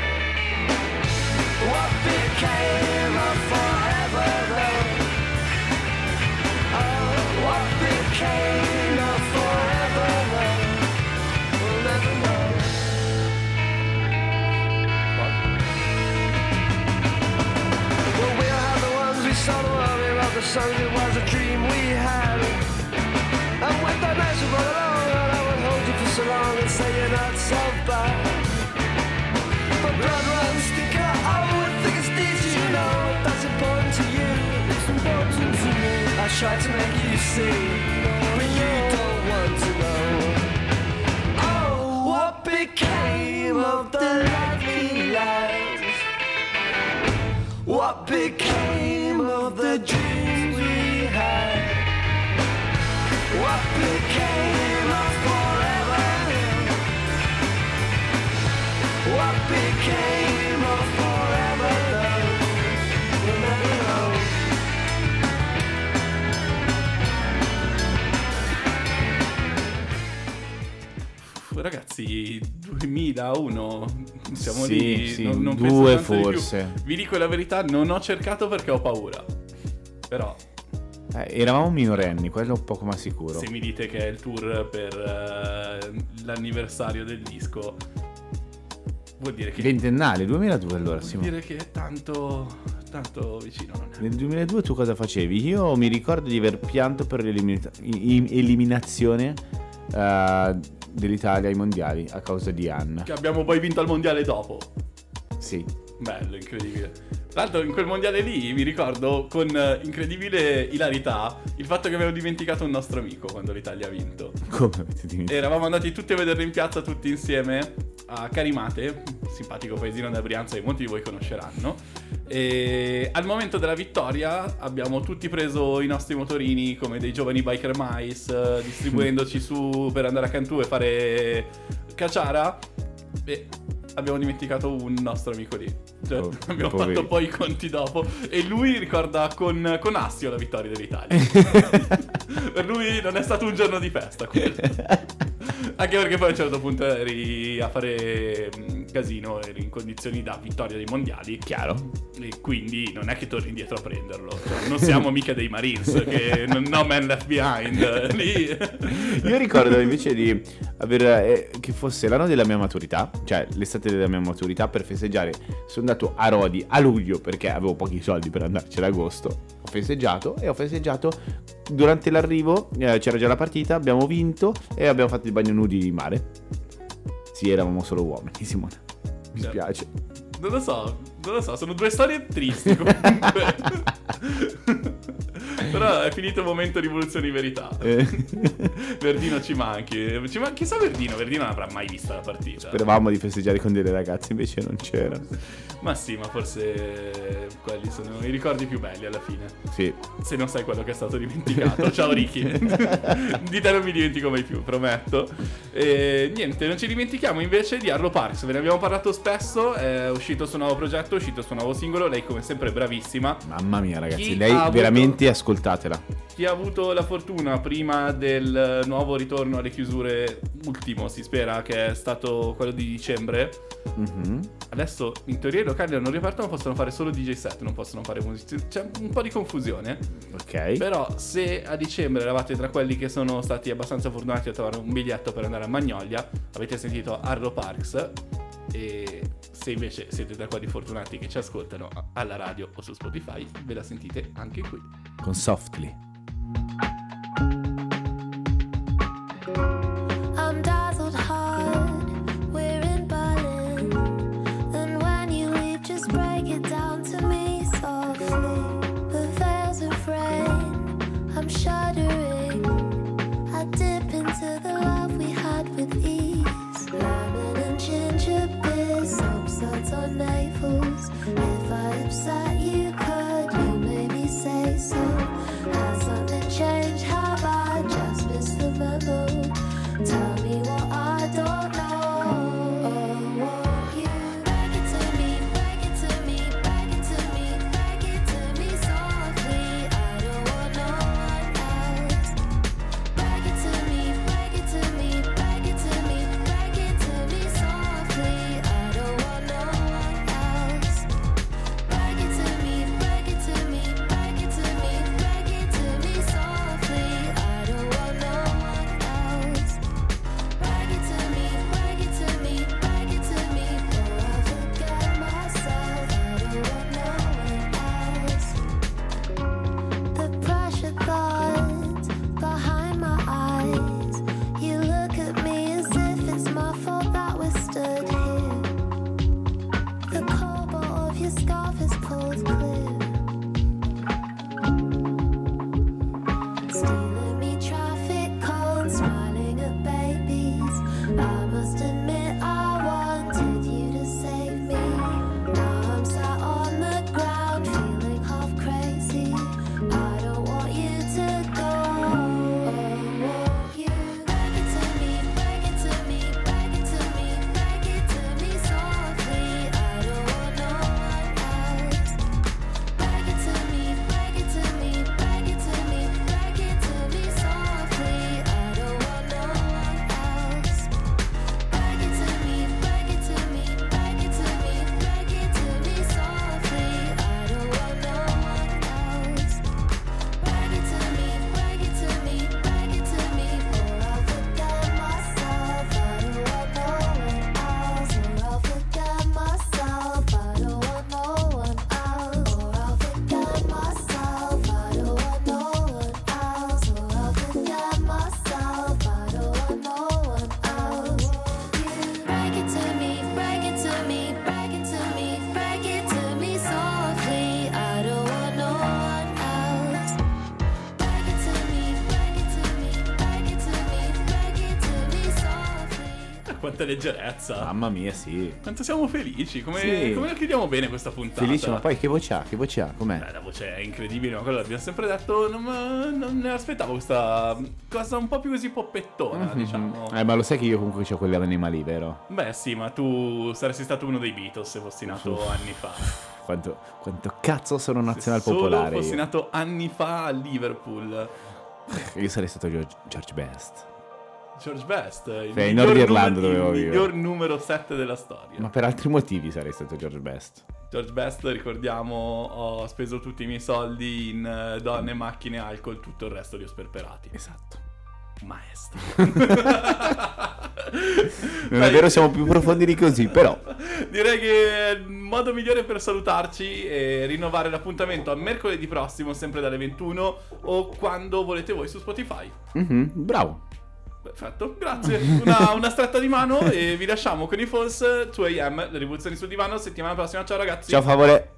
What became of forever though? Oh, what became of forever though? We'll never know. What? Well, we'll have the ones we saw, the world we love, the songs it was a dream we had. And when that measure all along, I would hold you for so long and say you're not so bad. But blood runs thicker, oh, the thickest thieves, you know. If that's important to you, it's important to me. I try to make you see, but you don't want to know. Oh, what became of the lovely lives? What became of the dreams we had? What became of forever? What became of forever though? We'll never know. Ragazzi, duemilauno, siamo sì, lì, sì, non, non due forse. Di Vi dico la verità, non ho cercato perché ho paura. Però... Eh, eravamo minorenni, quello un poco ma sicuro. Se mi dite che è il tour per uh, l'anniversario del disco, vuol dire che... Ventennale, duemiladue allora, Simone. Vuol dire che è tanto, tanto vicino. Non è. Nel duemiladue tu cosa facevi? Io mi ricordo di aver pianto per l'eliminazione uh, dell'Italia ai mondiali a causa di Anna. Che abbiamo poi vinto al mondiale dopo. Sì. Bello, incredibile. Tra l'altro in quel mondiale lì mi ricordo con incredibile ilarità il fatto che avevo dimenticato un nostro amico quando l'Italia ha vinto. Come avete dimenticato? Eravamo andati tutti a vederlo in piazza tutti insieme a Carimate, simpatico paesino da Brianza che molti di voi conosceranno. E al momento della vittoria abbiamo tutti preso i nostri motorini come dei giovani biker mice, distribuendoci su per andare a Cantù e fare cacciara. E abbiamo dimenticato un nostro amico lì, cioè, oh, abbiamo poveri. fatto poi i conti dopo e lui ricorda con, con assio la vittoria dell'Italia. Per lui non è stato un giorno di festa quello. Anche perché poi a un certo punto eri a fare casino, eri in condizioni da vittoria dei mondiali, chiaro, e quindi non è che torni indietro a prenderlo, cioè, non siamo mica dei Marines che no man left behind lì. Io ricordo invece di avere, eh, che fosse l'anno della mia maturità, cioè l'estate della mia maturità, per festeggiare sono andato a Rodi a luglio perché avevo pochi soldi per andarci ad agosto. Ho festeggiato e ho festeggiato durante l'arrivo, eh, c'era già la partita, abbiamo vinto e abbiamo fatto il bagno nudi in mare. Sì, eravamo solo uomini, Simona. Mi certo. spiace. Non lo so, non lo so, sono due storie tristi comunque. Però è finito il momento rivoluzione di verità. eh. Verdino ci manchi, ci man- chissà Verdino, Verdino non avrà mai visto la partita. Speravamo di festeggiare con delle ragazze, invece non c'era. Ma sì, ma forse quelli sono i ricordi più belli alla fine. Sì. Se non sai quello che è stato dimenticato. Ciao Ricky. Di te non mi dimentico mai più, prometto. E niente, non ci dimentichiamo invece di Arlo Parks. Ve ne abbiamo parlato spesso, è uscito il suo nuovo progetto, è uscito il suo nuovo singolo. Lei come sempre è bravissima. Mamma mia ragazzi, chi lei ha veramente avuto... ascolta Chi ha avuto la fortuna prima del nuovo ritorno alle chiusure, ultimo si spera che è stato quello di dicembre, mm-hmm. adesso in teoria i locali hanno riaperto, non possono fare solo D J set, non possono fare musica, c'è un po' di confusione. Ok. Però se a dicembre eravate tra quelli che sono stati abbastanza fortunati a trovare un biglietto per andare a Magnolia, avete sentito Arlo Parks. E se invece siete tra quelli fortunati che ci ascoltano alla radio o su Spotify, ve la sentite anche qui con Softly. I'm dazzled hard, we're in Berlin, and when you leave just break it down to me softly. The veils of rain, I'm shuddering, I dip into the love we had with ease. Lemon and ginger beers, upsides on navels. If I upset you, could you maybe say so? Has something changed? Have I just missed the memo? Tell me what I don't know. Oh, won't you break it to me, break it to me, break it to me, break it to me softly. I don't want no one else. Break it to me, break it to me, break it to me, break it to me softly. I don't want no one else. Break it to me, break it to me, break it to me, break it to me softly. I don't want no one else. Break it to me, break it to me, break it to me, or I forget myself. I don't want no one else. The pressure thoughts behind my eyes. You look at me as if it's my fault that we're stood here. The cobalt of your scarf is pulled clear. Stealing me traffic cones, smiling at babies. I must admit I wanted you to save me. Now I'm sat on the ground, feeling half crazy. I don't want you to go. Oh, won't you break it to me, break it to me, break it to me, break it to me softly. I don't want no one else. Break it to me, break it to me, break it to me, break it to me softly. I don't want quanta leggerezza. Mamma mia, sì. Quanto siamo felici, come, sì. come la chiudiamo bene questa puntata. Felici, ma poi che voce ha, che voce ha, com'è? Beh, la voce è incredibile, ma quello l'abbiamo sempre detto, non, non ne aspettavo questa cosa un po' più così poppettona, mm-hmm. diciamo. Eh, ma lo sai che io comunque c'ho quell'anima lì, vero? Beh, sì, ma tu saresti stato uno dei Beatles se fossi nato Uff. anni fa. Quanto, quanto cazzo sono nazional popolare. Solo fossi io. nato anni fa a Liverpool. Io sarei stato George, George Best. George Best, il, sì, miglior, Irlanda, numero, il miglior numero sette della storia. Ma per altri motivi sarei stato George Best. George Best, ricordiamo, ho speso tutti i miei soldi in donne, macchine, alcol, tutto il resto li ho sperperati. Esatto. Maestro. Non è vero, siamo più profondi di così, però direi che è il modo migliore per salutarci e rinnovare l'appuntamento a mercoledì prossimo, sempre dalle ventuno, o quando volete voi su Spotify. Mm-hmm, bravo. Perfetto, grazie. Una, una stretta di mano e vi lasciamo con i Falls due a.m. Le rivoluzioni sul divano, settimana prossima. Ciao ragazzi. Ciao favole.